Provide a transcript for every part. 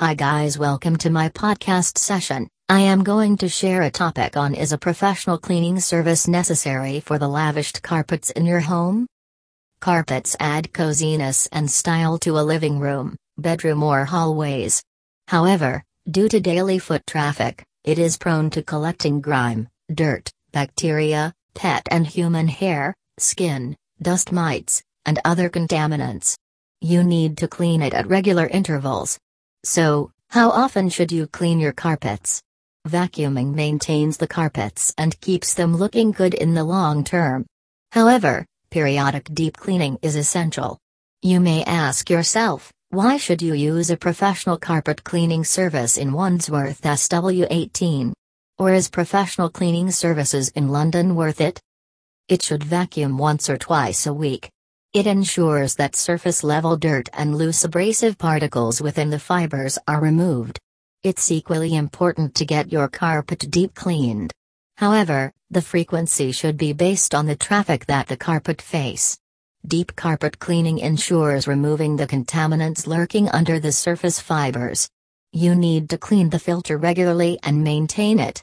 Hi guys, welcome to my podcast session. I am going to share a topic on: is a professional cleaning service necessary for the lavished carpets in your home? Carpets add coziness and style to a living room, bedroom or hallways. However, due to daily foot traffic, it is prone to collecting grime, dirt, bacteria, pet and human hair, skin, dust mites, and other contaminants. You need to clean it at regular intervals. So, how often should you clean your carpets? Vacuuming maintains the carpets and keeps them looking good in the long term. However, periodic deep cleaning is essential. You may ask yourself, why should you use a professional carpet cleaning service in Wandsworth SW18? Or is professional cleaning services in London worth it? It should vacuum once or twice a week. It ensures that surface-level dirt and loose abrasive particles within the fibers are removed. It's equally important to get your carpet deep cleaned. However, the frequency should be based on the traffic that the carpet faces. Deep carpet cleaning ensures removing the contaminants lurking under the surface fibers. You need to clean the filter regularly and maintain it.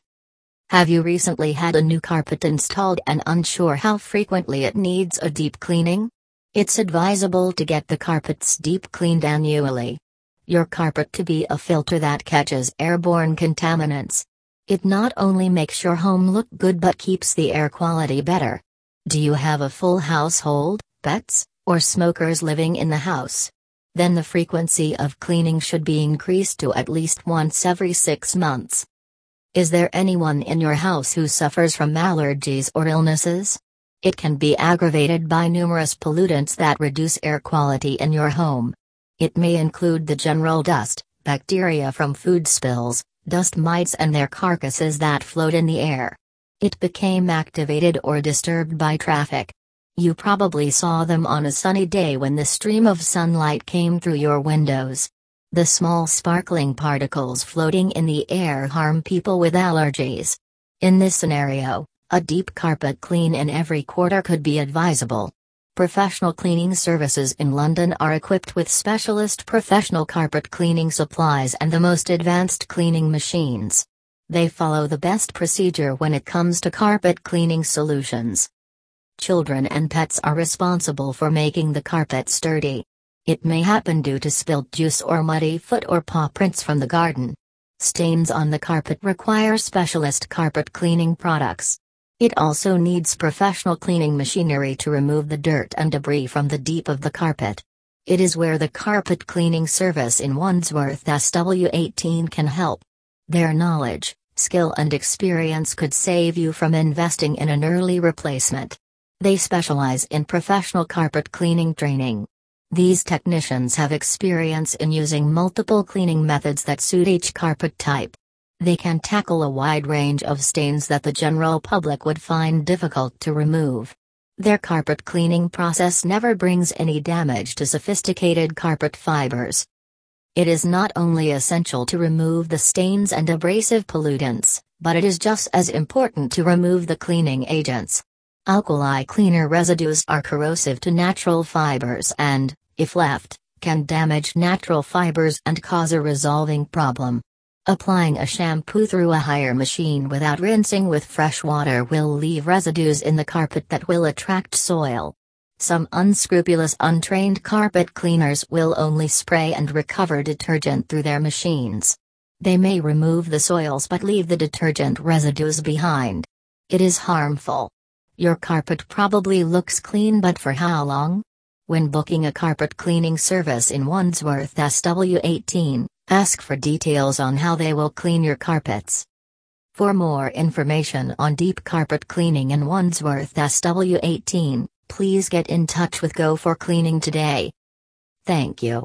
Have you recently had a new carpet installed and unsure how frequently it needs a deep cleaning? It's advisable to get the carpets deep cleaned annually. Your carpet to be a filter that catches airborne contaminants. It not only makes your home look good but keeps the air quality better. Do you have a full household, pets, or smokers living in the house? Then the frequency of cleaning should be increased to at least once every 6 months. Is there anyone in your house who suffers from allergies or illnesses? It can be aggravated by numerous pollutants that reduce air quality in your home. It may include the general dust, bacteria from food spills, dust mites and their carcasses that float in the air. It became activated or disturbed by traffic. You probably saw them on a sunny day when the stream of sunlight came through your windows. The small sparkling particles floating in the air harm people with allergies. In this scenario, a deep carpet clean in every quarter could be advisable. Professional cleaning services in London are equipped with specialist professional carpet cleaning supplies and the most advanced cleaning machines. They follow the best procedure when it comes to carpet cleaning solutions. Children and pets are responsible for making the carpet sturdy. It may happen due to spilled juice or muddy foot or paw prints from the garden. Stains on the carpet require specialist carpet cleaning products. It also needs professional cleaning machinery to remove the dirt and debris from the deep of the carpet. It is where the carpet cleaning service in Wandsworth SW18 can help. Their knowledge, skill and experience could save you from investing in an early replacement. They specialize in professional carpet cleaning training. These technicians have experience in using multiple cleaning methods that suit each carpet type. They can tackle a wide range of stains that the general public would find difficult to remove. Their carpet cleaning process never brings any damage to sophisticated carpet fibers. It is not only essential to remove the stains and abrasive pollutants, but it is just as important to remove the cleaning agents. Alkali cleaner residues are corrosive to natural fibers and, if left, can damage natural fibers and cause a resolving problem. Applying a shampoo through a higher machine without rinsing with fresh water will leave residues in the carpet that will attract soil. Some unscrupulous untrained carpet cleaners will only spray and recover detergent through their machines. They may remove the soils but leave the detergent residues behind. It is harmful. Your carpet probably looks clean, but for how long? When booking a carpet cleaning service in Wandsworth SW18, ask for details on how they will clean your carpets. For more information on deep carpet cleaning in Wandsworth SW18, please get in touch with Go For Cleaning today. Thank you.